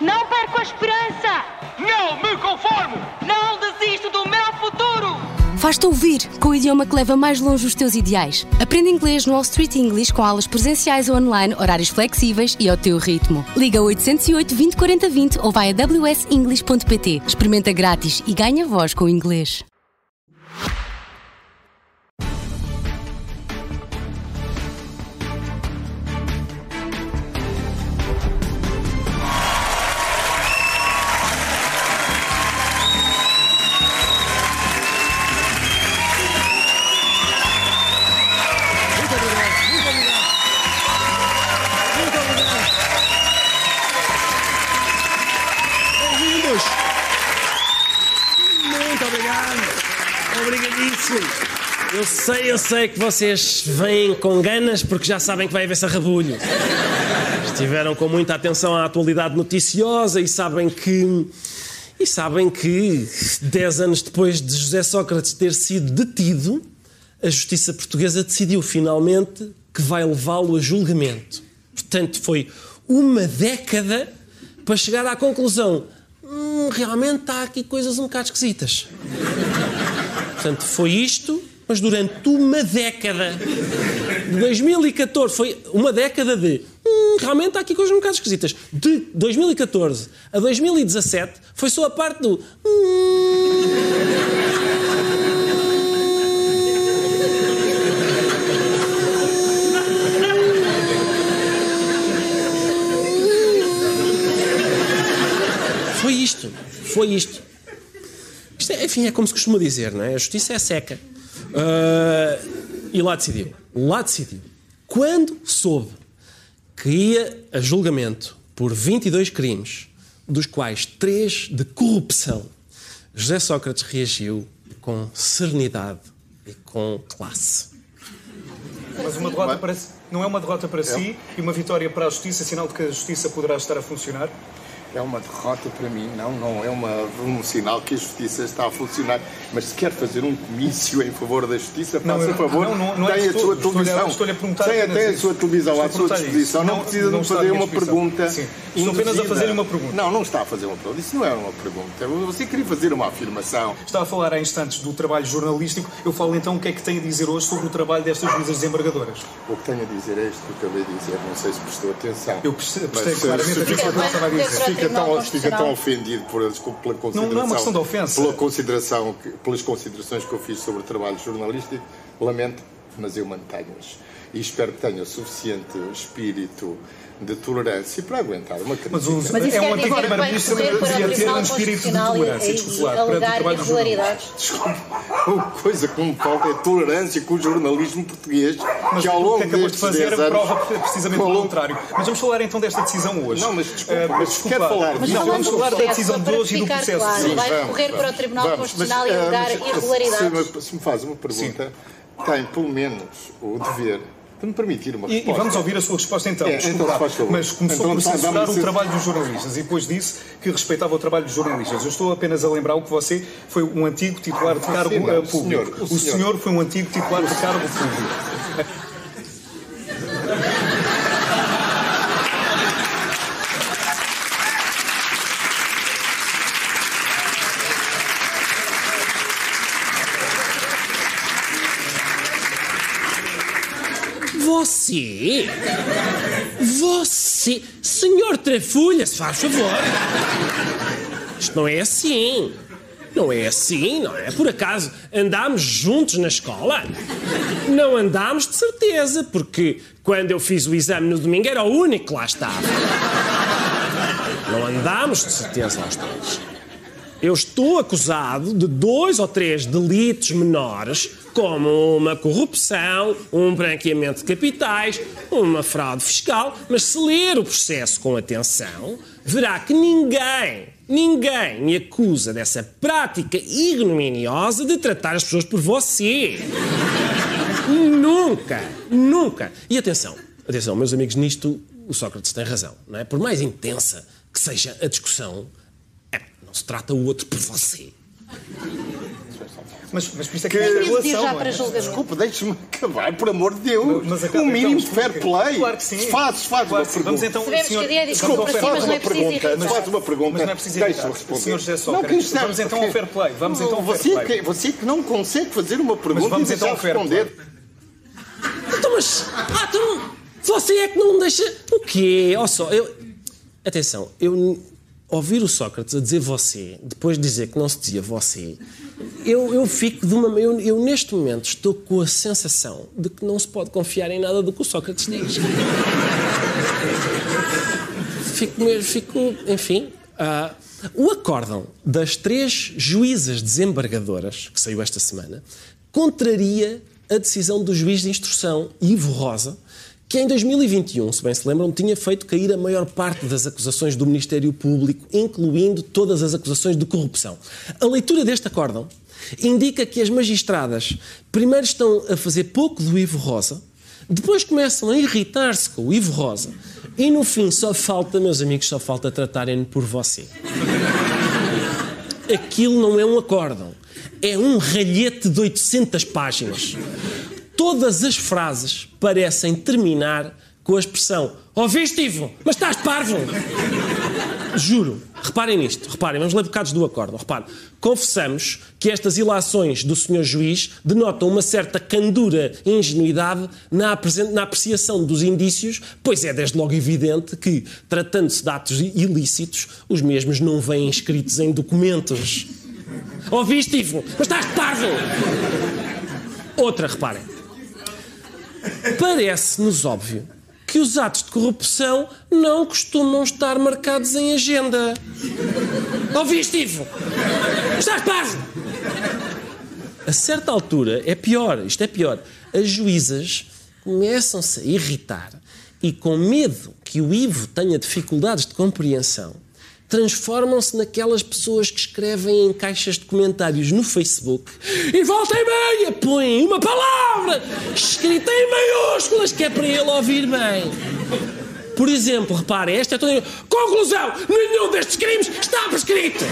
Não perco a esperança! Não me conformo! Não desisto do meu futuro! Faz-te ouvir com o idioma que leva mais longe os teus ideais. Aprende inglês no Wall Street English com aulas presenciais ou online, horários flexíveis e ao teu ritmo. Liga 808 20 40 20 ou vai a wsenglish.pt. Experimenta grátis e ganha voz com o inglês. Eu sei que vocês vêm com ganas porque já sabem que vai haver sarrabulho. Estiveram com muita atenção à atualidade noticiosa e sabem que 10 anos depois de José Sócrates ter sido detido, a justiça portuguesa decidiu finalmente que vai levá-lo a julgamento. Portanto, foi uma década para chegar à conclusão: realmente há aqui coisas um bocado esquisitas. Portanto, foi isto. Mas durante uma década, de 2014, foi uma década de... realmente há aqui coisas um bocado esquisitas. De 2014 a 2017, foi só a parte do... Foi isto. Isto é, enfim, é como se costuma dizer, não é? A justiça é seca. E lá decidiu. Quando soube que ia a julgamento por 22 crimes, dos quais 3 de corrupção, José Sócrates reagiu com serenidade e com classe. Mas uma derrota para si, não é uma derrota para si e uma vitória para a justiça, sinal de que a justiça poderá estar a funcionar? É uma derrota para mim, não é um sinal que a justiça está a funcionar. Mas se quer fazer um comício em favor da justiça, faça favor, tem a sua televisão. Tem a sua televisão à sua disposição, não precisa de fazer uma pergunta. Estou apenas a fazer uma pergunta. Não está a fazer uma pergunta, isso não é uma pergunta. Você queria fazer uma afirmação. Está a falar há instantes do trabalho jornalístico, eu falo então o que é que tem a dizer hoje sobre o trabalho destas juízes desembargadoras. O que tenho a dizer é isto que eu acabei de dizer, não sei se prestou atenção. Eu prestei claramente atenção ao que eu estava a dizer. Fica tão ofendido por eles, pela consideração... Não é uma questão de ofensa. Pelas considerações que eu fiz sobre o trabalho jornalístico, lamento, mas eu mantenho-as. E espero que tenha o suficiente espírito de tolerância para aguentar uma crítica. Mas isso é quer dizer que vai receber para a prisão constitucional e alegar irregularidades? Desculpe, a coisa que me falta é tolerância com o jornalismo português, mas que ao longo destes 10 anos... prova precisamente o contrário. Mas vamos falar então desta decisão hoje. Não, mas desculpa. Vamos falar da decisão de hoje e do processo. Claro, sim, vai recorrer para o Tribunal Constitucional e alegar irregularidades. Se me faz uma pergunta, tem pelo menos o dever... de me permitir uma resposta. E vamos ouvir a sua resposta então. Mas começou por censurar o trabalho dos jornalistas e depois disse que respeitava o trabalho dos jornalistas. Eu estou apenas a lembrar o que você foi um antigo titular de cargo público. O senhor foi um antigo titular de cargo público. Você, senhor Trafulha, se faz favor. Isto não é assim, não é? Por acaso andámos juntos na escola? Não andámos, de certeza, porque quando eu fiz o exame no domingo era o único que lá estava. Não andámos, de certeza, aos dois. Eu estou acusado de 2 ou 3 delitos menores, como uma corrupção, um branqueamento de capitais, uma fraude fiscal, mas se ler o processo com atenção, verá que ninguém me acusa dessa prática ignominiosa de tratar as pessoas por você. Nunca. E atenção, meus amigos, nisto o Sócrates tem razão, não é? Por mais intensa que seja a discussão, não se trata o outro por você. Mas por isso é que a relação, já para julgamento. Desculpa, deixe-me acabar, por amor de Deus. O mínimo de fair play. Claro que sim. Faz uma pergunta. Vamos então, desculpa, faz uma pergunta. Mas faz uma pergunta. Mas não é preciso irritar. Senhor José Sócrates, vamos então ao fair play. Vamos então ao fair play. Você que não consegue fazer uma pergunta, vamos então ao fair play. Então, mas... Ah, tu... Você é que não me deixa... O quê? Olha só, eu... Atenção, eu... Ouvir o Sócrates a dizer você, depois dizer que não se dizia você, eu fico de uma... Eu neste momento estou com a sensação de que não se pode confiar em nada do que o Sócrates diz. Enfim... O acórdão das 3 juízas desembargadoras, que saiu esta semana, contraria a decisão do juiz de instrução, Ivo Rosa, que em 2021, se bem se lembram, tinha feito cair a maior parte das acusações do Ministério Público, incluindo todas as acusações de corrupção. A leitura deste acórdão indica que as magistradas primeiro estão a fazer pouco do Ivo Rosa, depois começam a irritar-se com o Ivo Rosa e no fim só falta, meus amigos, só falta tratarem-no por você. Aquilo não é um acórdão. É um ralhete de 800 páginas. Todas as frases parecem terminar com a expressão "Ouviste, Ivo? Mas estás parvo!" Juro. Reparem nisto. Reparem. Vamos ler bocados do acórdão. Reparem. Confessamos que estas ilações do Sr. Juiz denotam uma certa candura e ingenuidade na apreciação dos indícios, pois é desde logo evidente que, tratando-se de atos ilícitos, os mesmos não vêm escritos em documentos. "Ouviste, Ivo? Mas estás parvo!" Outra, reparem. Parece-nos óbvio que os atos de corrupção não costumam estar marcados em agenda. "Ouviste, Ivo? Estás parvo!" A certa altura, é pior, isto é pior, as juízas começam-se a irritar e, com medo que o Ivo tenha dificuldades de compreensão, transformam-se naquelas pessoas que escrevem em caixas de comentários no Facebook e volta e meia põem uma palavra escrita em maiúsculas que é para ele ouvir bem. Por exemplo, reparem, esta é toda... Conclusão! Nenhum destes crimes está prescrito!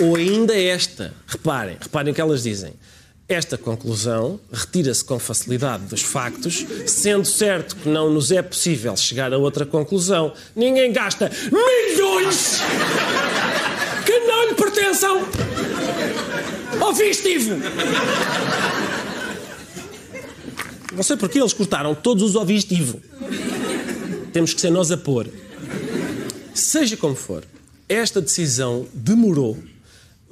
Ou ainda esta. Reparem o que elas dizem. Esta conclusão retira-se com facilidade dos factos, sendo certo que não nos é possível chegar a outra conclusão. Ninguém gasta milhões que não lhe pertençam. "Ouviste, Ivo?" Não sei porque eles cortaram todos os "Ouviste, Ivo". Temos que ser nós a pôr. Seja como for, esta decisão demorou.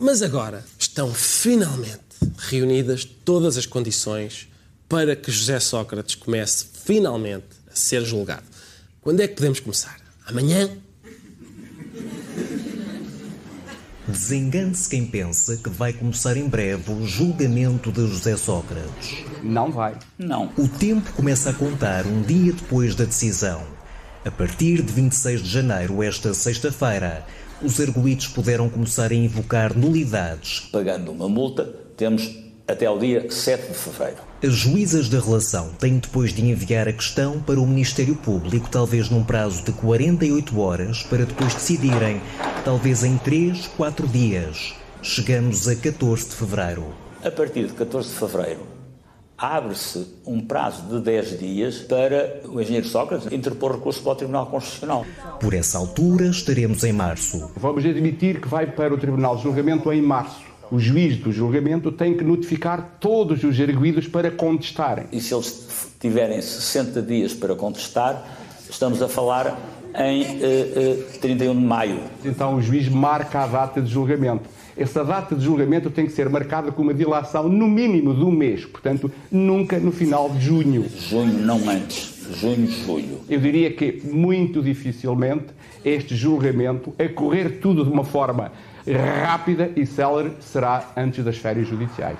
Mas agora estão finalmente reunidas todas as condições para que José Sócrates comece finalmente a ser julgado. Quando é que podemos começar? Amanhã? Desengane-se quem pensa que vai começar em breve o julgamento de José Sócrates. Não vai. Não. O tempo começa a contar um dia depois da decisão. A partir de 26 de janeiro, esta sexta-feira, os arguidos puderam começar a invocar nulidades. Pagando uma multa, temos até ao dia 7 de fevereiro. As juízas da relação têm depois de enviar a questão para o Ministério Público, talvez num prazo de 48 horas, para depois decidirem, talvez em 3, 4 dias. Chegamos a 14 de fevereiro. A partir de 14 de fevereiro, abre-se um prazo de 10 dias para o engenheiro Sócrates interpor recurso para o Tribunal Constitucional. Por essa altura estaremos em março. Vamos admitir que vai para o Tribunal de Julgamento em março. O juiz do julgamento tem que notificar todos os arguidos para contestarem. E se eles tiverem 60 dias para contestar, estamos a falar em 31 de maio. Então o juiz marca a data de julgamento. Essa data de julgamento tem que ser marcada com uma dilação no mínimo de um mês. Portanto, nunca no final de junho. Junho, não antes. Junho, julho. Eu diria que, muito dificilmente, este julgamento, a correr tudo de uma forma rápida e célere, será antes das férias judiciais.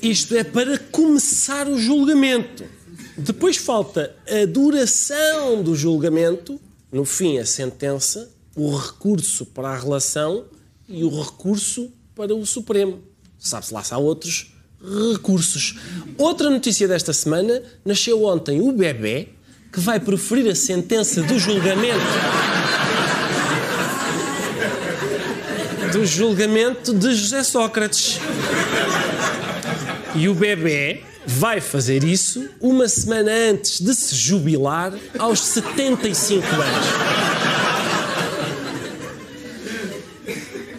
Isto é para começar o julgamento. Depois falta a duração do julgamento, no fim, a sentença, o recurso para a relação e o recurso para o Supremo. Sabe-se lá se há outros recursos. Outra notícia desta semana, nasceu ontem o bebé que vai proferir a sentença do julgamento... do julgamento de José Sócrates. E o bebé vai fazer isso uma semana antes de se jubilar aos 75 anos.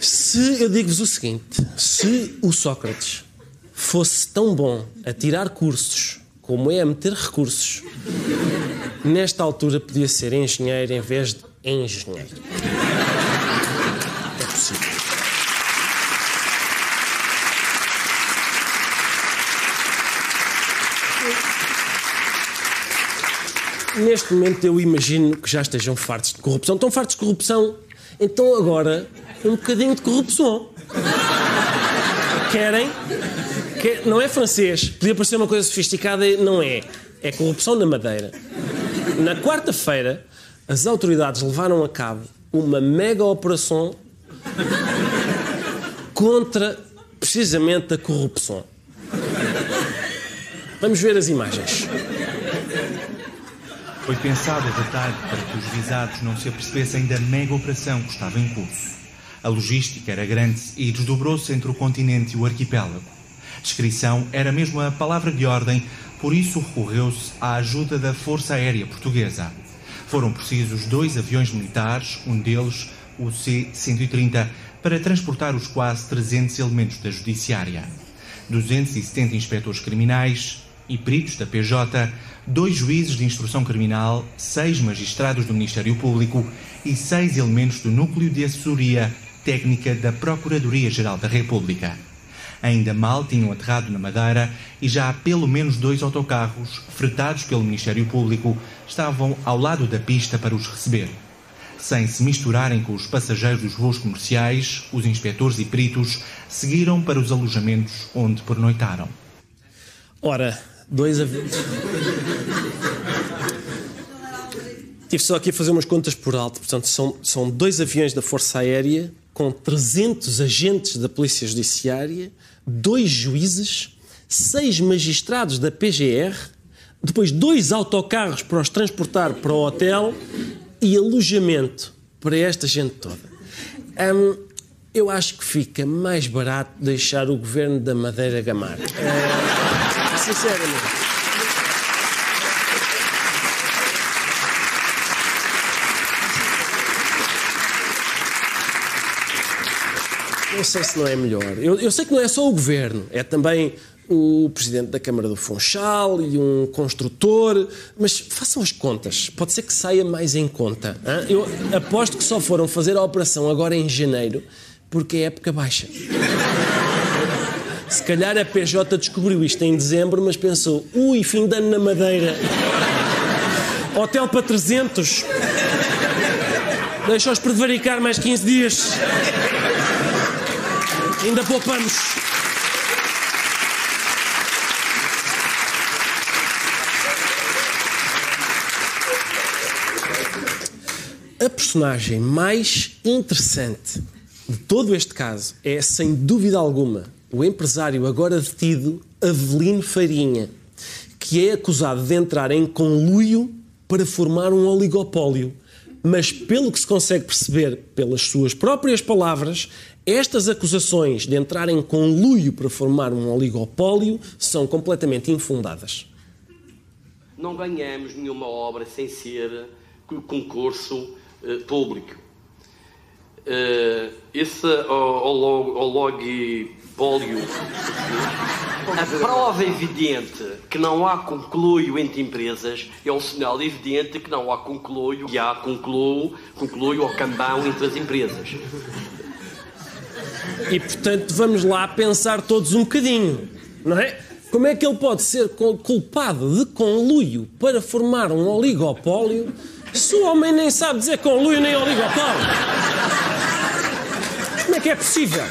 Se, eu digo-vos o seguinte, se o Sócrates fosse tão bom a tirar cursos como é a meter recursos, nesta altura podia ser engenheiro em vez de engenheiro. É possível. Neste momento eu imagino que já estejam fartos de corrupção. Estão fartos de corrupção? Então agora, um bocadinho de corrupção. Querem? Não é francês. Podia parecer uma coisa sofisticada, não é. É corrupção na Madeira. Na quarta-feira, as autoridades levaram a cabo uma mega operação contra, precisamente, a corrupção. Vamos ver as imagens. Foi pensado a detalhe para que os visados não se apercebessem da mega operação que estava em curso. A logística era grande e desdobrou-se entre o continente e o arquipélago. Descrição era mesmo a palavra de ordem, por isso recorreu-se à ajuda da Força Aérea Portuguesa. Foram precisos 2 aviões militares, um deles, o C-130, para transportar os quase 300 elementos da Judiciária. 270 inspetores criminais e peritos da PJ, 2 juízes de instrução criminal, 6 magistrados do Ministério Público e 6 elementos do Núcleo de Assessoria Técnica da Procuradoria-Geral da República. Ainda mal tinham aterrado na Madeira e já pelo menos 2 autocarros, fretados pelo Ministério Público, estavam ao lado da pista para os receber. Sem se misturarem com os passageiros dos voos comerciais, os inspetores e peritos seguiram para os alojamentos onde pernoitaram. Ora, 2 aviões... Estive só aqui a fazer umas contas por alto. Portanto, são 2 aviões da Força Aérea com 300 agentes da Polícia Judiciária, 2 juízes, 6 magistrados da PGR, depois 2 autocarros para os transportar para o hotel e alojamento para esta gente toda. Eu acho que fica mais barato deixar o governo da Madeira gamar. Sinceramente. Não sei se não é melhor. Eu sei que não é só o governo, é também o presidente da Câmara do Funchal e um construtor, mas façam as contas, pode ser que saia mais em conta. Hein? Eu aposto que só foram fazer a operação agora em janeiro, porque é época baixa. Se calhar a PJ descobriu isto em dezembro, mas pensou, fim de ano na Madeira. Hotel para 300. Deixa-os prevaricar mais 15 dias. Ainda poupamos. A personagem mais interessante de todo este caso é, sem dúvida alguma, o empresário agora detido, Avelino Farinha, que é acusado de entrar em conluio para formar um oligopólio. Mas, pelo que se consegue perceber pelas suas próprias palavras, estas acusações de entrar em conluio para formar um oligopólio são completamente infundadas. Não ganhamos nenhuma obra sem ser concurso público. Esse oligopólio, a prova evidente que não há conluio entre empresas é um sinal evidente que não há conluio e há conluio ou cambão entre as empresas. E, portanto, vamos lá pensar todos um bocadinho, não é? Como é que ele pode ser culpado de conluio para formar um oligopólio se o homem nem sabe dizer conluio nem oligopólio? Como é que é possível?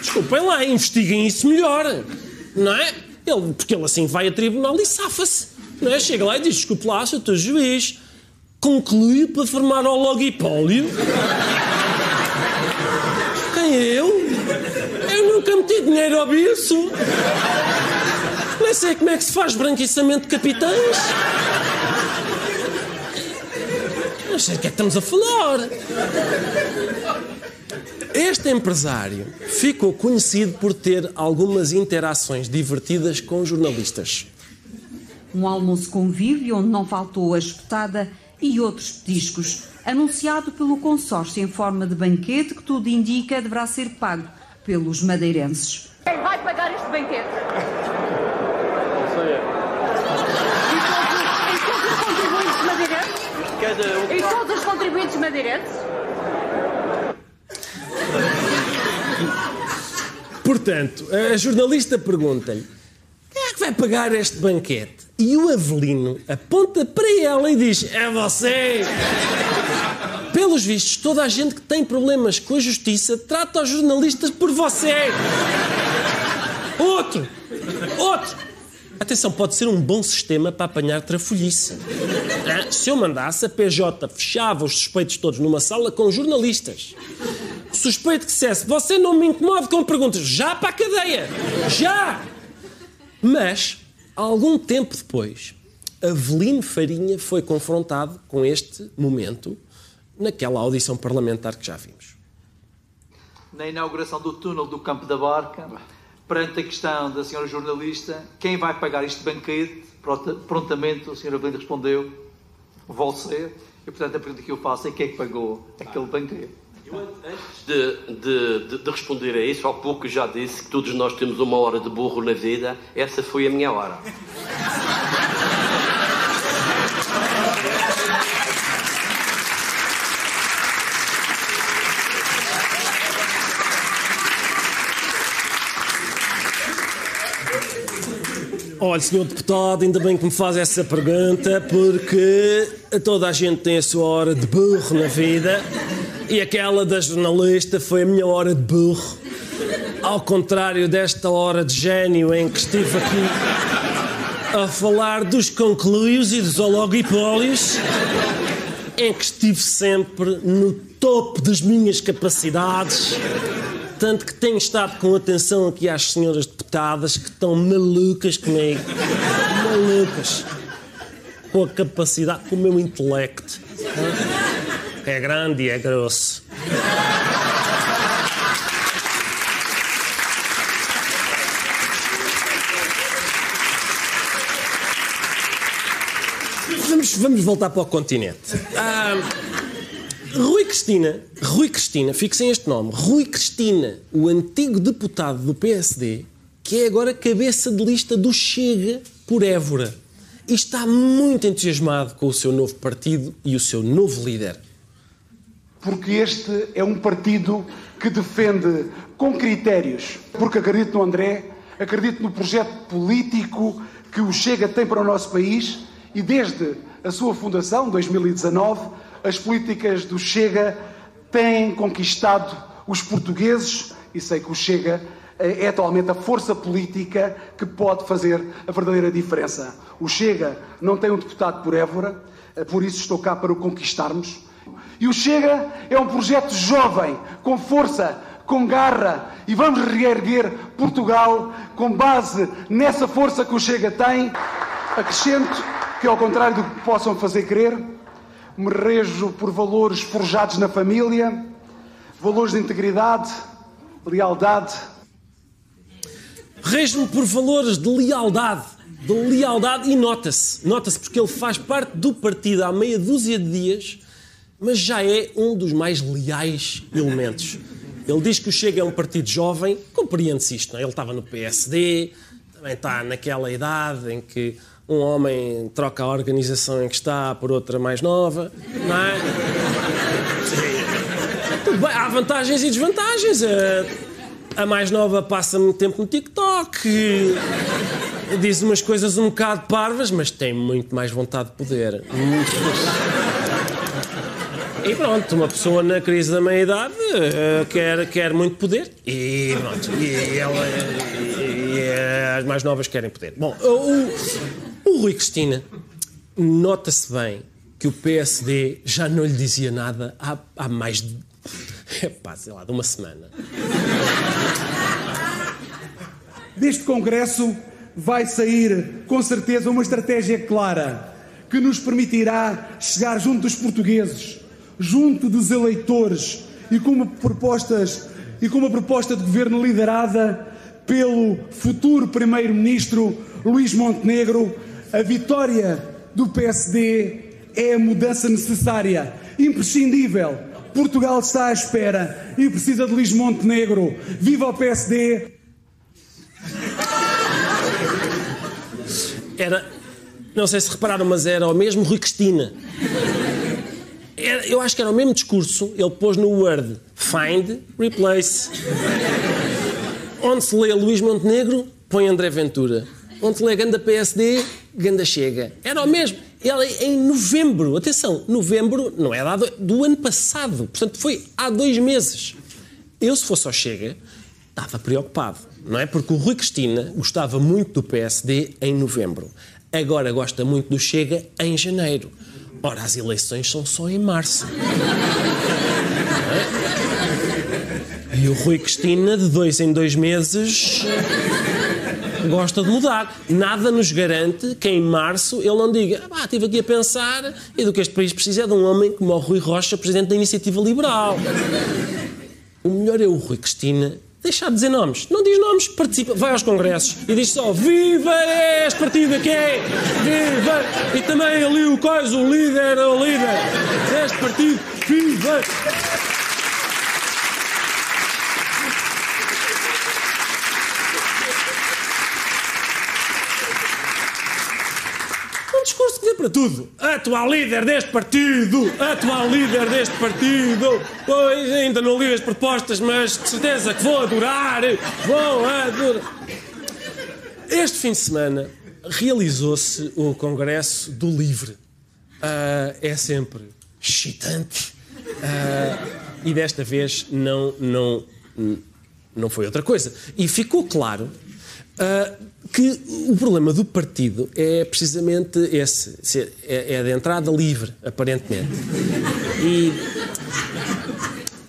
Desculpem lá, investiguem isso melhor, não é? Porque ele assim vai a tribunal e safa-se. Não é? Chega lá e diz, desculpe lá, Sr. Juiz, concluiu para formar o logipólio? Quem é eu? Eu nunca meti dinheiro ao berço. Nem sei como é que se faz branqueamento de capitães. Não sei do que é que estamos a falar. Este empresário ficou conhecido por ter algumas interações divertidas com jornalistas. Um almoço convívio onde não faltou a espetada e outros petiscos, anunciado pelo consórcio em forma de banquete que tudo indica deverá ser pago pelos madeirenses. Quem vai pagar este banquete? Não sei eu. E todos os contribuintes madeirenses? Portanto, a jornalista pergunta-lhe: quem é que vai pagar este banquete? E o Avelino aponta para ela e diz: é você! Pelos vistos, toda a gente que tem problemas com a justiça trata os jornalistas por você! Outro! Outro! Atenção, pode ser um bom sistema para apanhar trafolhice. Se eu mandasse, a PJ fechava os suspeitos todos numa sala com jornalistas. O suspeito que dissesse: você não me incomoda com perguntas, já para a cadeia! Já! Mas, algum tempo depois, Avelino Farinha foi confrontado com este momento naquela audição parlamentar que já vimos. Na inauguração do túnel do Campo da Barca, perante a questão da senhora jornalista, quem vai pagar este banquete? Prontamente, a senhora Avelino respondeu: você. E, portanto, a pergunta que eu faço é: quem é que pagou aquele banquete? Eu, antes de responder a isso, há pouco já disse que todos nós temos uma hora de burro na vida. Essa foi a minha hora. Olha, senhor deputado, ainda bem que me faz essa pergunta, porque toda a gente tem a sua hora de burro na vida e aquela da jornalista foi a minha hora de burro. Ao contrário desta hora de gênio em que estive aqui a falar dos concluios e dos ologipólios, em que estive sempre no topo das minhas capacidades. Tanto que tenho estado com atenção aqui às senhoras deputadas que estão malucas comigo. Malucas. Com a capacidade, com o meu intelecto. Que é grande e é grosso. Vamos voltar para o continente. Rui Cristina, fixem este nome, Rui Cristina, o antigo deputado do PSD, que é agora cabeça de lista do Chega por Évora, e está muito entusiasmado com o seu novo partido e o seu novo líder. Porque este é um partido que defende com critérios, porque acredito no André, acredito no projeto político que o Chega tem para o nosso país, e desde a sua fundação, 2019, as políticas do Chega têm conquistado os portugueses e sei que o Chega é atualmente a força política que pode fazer a verdadeira diferença. O Chega não tem um deputado por Évora, por isso estou cá para o conquistarmos. E o Chega é um projeto jovem, com força, com garra, e vamos reerguer Portugal com base nessa força que o Chega tem. Acrescento que, ao contrário do que possam fazer crer, me rejo por valores forjados na família, valores de integridade, lealdade. Rejo-me por valores de lealdade, e nota-se porque ele faz parte do partido há meia dúzia de dias, mas já é um dos mais leais elementos. Ele diz que o Chega é um partido jovem, compreende-se isto, não é? Ele estava no PSD, também está naquela idade em que um homem troca a organização em que está por outra mais nova, não é? Tudo bem, há vantagens e desvantagens. A mais nova passa muito tempo no TikTok, diz umas coisas um bocado parvas, mas tem muito mais vontade de poder. E pronto, uma pessoa na crise da meia-idade quer muito poder e pronto, as mais novas querem poder. Bom, o Rui Cristina, nota-se bem que o PSD já não lhe dizia nada há mais de... Epá, sei lá, de uma semana. Deste Congresso vai sair, com certeza, uma estratégia clara que nos permitirá chegar junto dos portugueses, junto dos eleitores e com uma proposta de governo liderada pelo futuro primeiro-ministro Luís Montenegro. A vitória do PSD é a mudança necessária, imprescindível. Portugal está à espera e precisa de Luís Montenegro. Viva o PSD! Era, não sei se repararam, mas era o mesmo Rui Cristina. Eu acho que era o mesmo discurso, ele pôs no Word Find, Replace. Onde se lê Luís Montenegro, põe André Ventura. Onde se lê Ganda PSD, Ganda Chega. Era o mesmo. Ela em novembro, atenção, novembro não é do ano passado, portanto foi há 2 meses. Eu, se fosse ao Chega, estava preocupado, não é? Porque o Rui Cristina gostava muito do PSD em novembro. Agora gosta muito do Chega em janeiro. Ora, as eleições são só em março. Não é? E o Rui Cristina, de 2 em 2 meses... gosta de mudar. Nada nos garante que em março ele não diga estive aqui a pensar e do que este país precisa é de um homem como o Rui Rocha, presidente da Iniciativa Liberal. O melhor é o Rui Cristina deixar de dizer nomes. Não diz nomes, participa, vai aos congressos e diz só viva este partido aqui! Viva! E também ali o coisa, o líder deste partido, viva! Discurso que dê para tudo. Atual líder deste partido. Pois, ainda não li as propostas, mas de certeza que vou adorar. Este fim de semana realizou-se o Congresso do Livre. É sempre excitante. E desta vez não foi outra coisa. E ficou claro... que o problema do partido é precisamente esse. É de entrada livre, aparentemente. E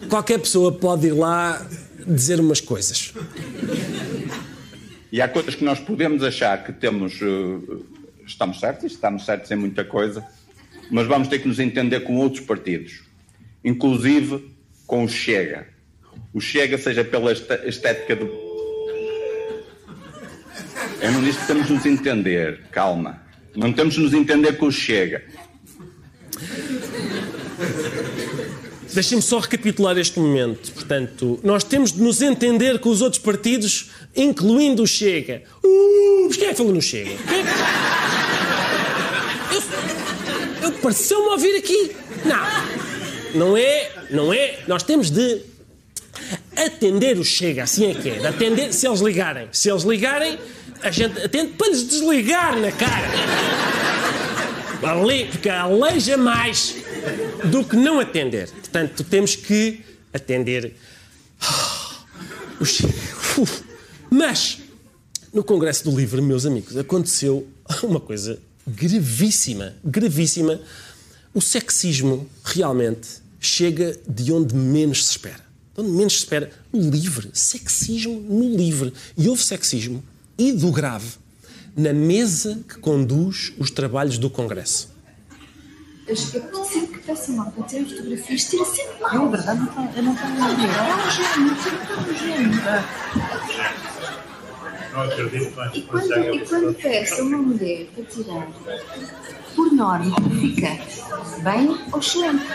qualquer pessoa pode ir lá dizer umas coisas. E há coisas que nós podemos achar que temos... Estamos certos em muita coisa, mas vamos ter que nos entender com outros partidos. Inclusive com o Chega. O Chega, seja pela estética do... Eu não disse que temos de nos entender, calma. Não temos de nos entender com o Chega. Deixem-me só recapitular este momento. Portanto, nós temos de nos entender com os outros partidos, incluindo o Chega. Mas quem é que falou no Chega? Eu pareceu-me ouvir aqui. Não é. Nós temos de... atender o Chega, assim é que é. Atender, se eles ligarem, a gente atende para lhes desligar na cara. Ali, porque aleija mais do que não atender. Portanto, temos que atender o Chega. Mas, no Congresso do Livre, meus amigos, aconteceu uma coisa gravíssima. O sexismo, realmente, chega de onde menos se espera. Menos se espera, no Livre. Sexismo no Livre. E houve sexismo, e do grave, na mesa que conduz os trabalhos do Congresso. Eu sempre que peço mal para terem fotografias, tira sempre mal. Eu, na verdade, não tenho nada. Eu não tenho nada. E quando peço uma mulher para tirar, por norma, fica bem ou excelente.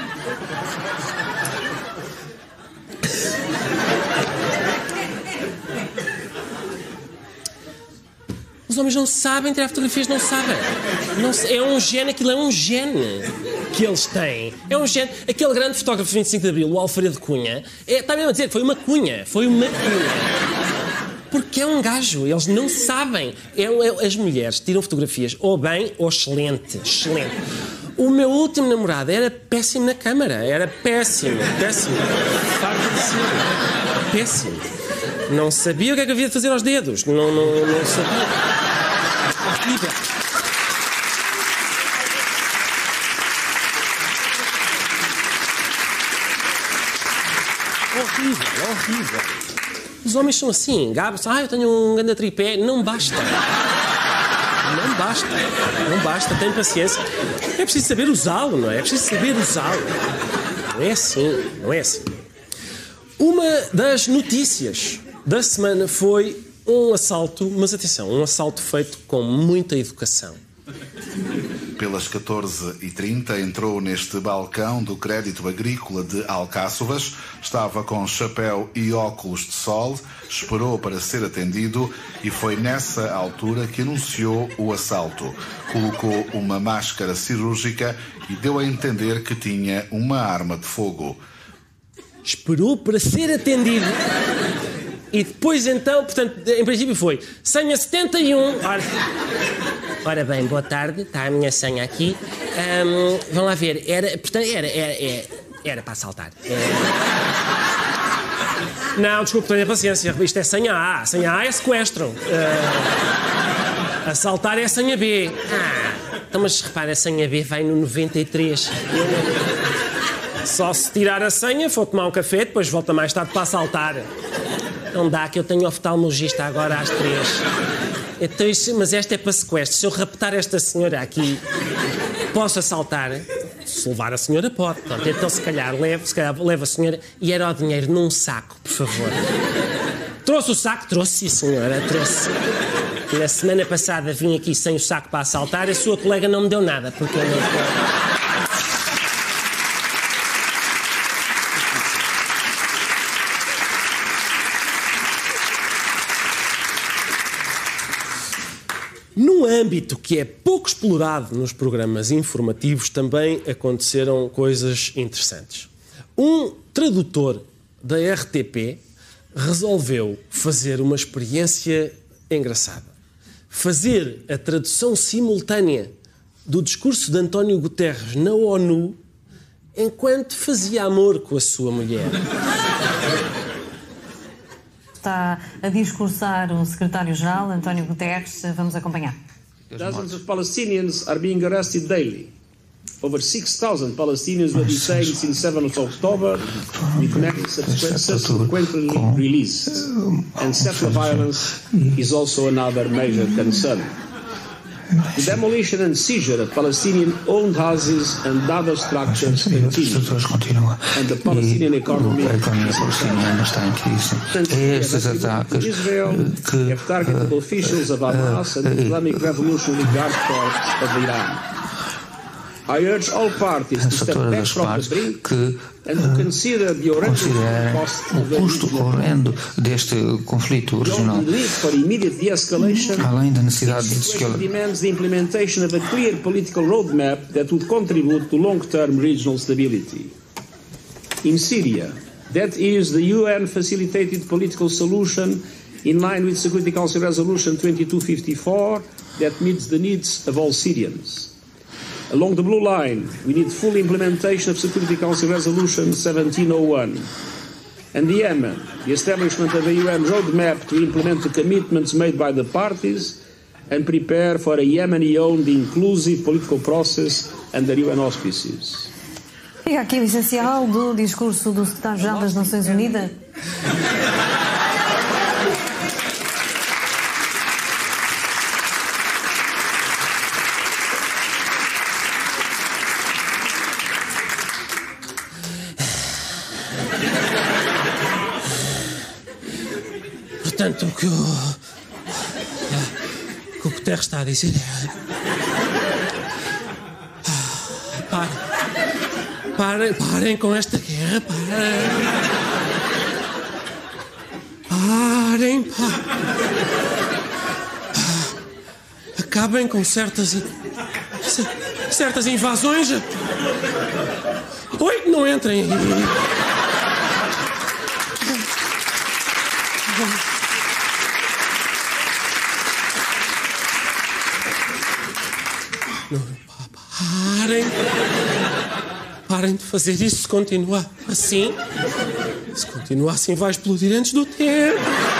Os homens não sabem tirar fotografias, não sabem. É um gene que eles têm. É um gene. Aquele grande fotógrafo de 25 de Abril, o Alfredo Cunha, está mesmo a dizer que foi uma cunha. Porque é um gajo, eles não sabem. As mulheres tiram fotografias ou bem ou excelente. O meu último namorado era péssimo na câmara. Era péssimo. Não sabia o que é que havia de fazer aos dedos. Não sabia. horrível, horrível. Os homens são assim, gabam-se, eu tenho um grande tripé, não basta. Não basta, não basta, tem paciência. É preciso saber usá-lo, não é? É preciso saber usá-lo. Não é assim, não é assim. Uma das notícias da semana foi um assalto, mas atenção, um assalto feito com muita educação. Pelas 14h30 entrou neste balcão do Crédito Agrícola de Alcáçovas, estava com chapéu e óculos de sol, esperou para ser atendido e foi nessa altura que anunciou o assalto. Colocou uma máscara cirúrgica e deu a entender que tinha uma arma de fogo. Esperou para ser atendido. E depois então, portanto, em princípio foi senha 71... Ora bem, boa tarde, está a minha senha aqui. Vão lá ver, era para assaltar. Não, desculpe, tenha paciência, isto é senha A é sequestro. Assaltar é senha B. Então, mas repara, a senha B vai no 93. Só se tirar a senha, for tomar um café, depois volta mais tarde para assaltar. Não dá, que eu tenho oftalmologista agora às 3. Então, mas esta é para sequestro. Se eu raptar esta senhora aqui, posso assaltar? Se levar a senhora, pode. Pronto, então, se calhar levo a senhora e era o dinheiro num saco, por favor. Trouxe o saco? Trouxe, sim, senhora. Trouxe. Na semana passada vim aqui sem o saco para assaltar. A sua colega não me deu nada, porque eu não... Num âmbito que é pouco explorado nos programas informativos, também aconteceram coisas interessantes. Um tradutor da RTP resolveu fazer uma experiência engraçada. Fazer a tradução simultânea do discurso de António Guterres na ONU enquanto fazia amor com a sua mulher. Está a discursar o secretário-geral, António Guterres. Vamos acompanhar. Dozens of Palestinians are being arrested daily. Over 6,000 Palestinians were detained since 7th of October, subsequently released. And settler violence is also another major concern. The demolition and seizure of Palestinian-owned houses and other structures continue, and the Palestinian economy is attacked. Israel have targeted officials of Hamas and Islamic Revolutionary Guard Corps of Iran. I urge all parties to step back from the brink and to consider the horrendous cost of the conflict. Deste conflito regional. Além da necessidade de escalar, demands the implementation of a clear political roadmap that would contribute to long-term regional stability. In Syria, that is the UN-facilitated political solution in line with Security Council Resolution 2254 that meets the needs of all Syrians. Along the blue line, we need full implementation of Security Council Resolution 1701. And Yemen, the establishment of a UN roadmap to implement the commitments made by the parties and prepare for a Yemeni-owned inclusive political process under UN auspices. Fica aqui o essencial do discurso do secretário-geral das Nações Unidas. Portanto, o que o Guterres está a dizer é... Parem com esta guerra, parem. Acabem com certas invasões. Oi, não entrem aí. Parem de fazer isso. Se continuar assim vai explodir antes do tempo.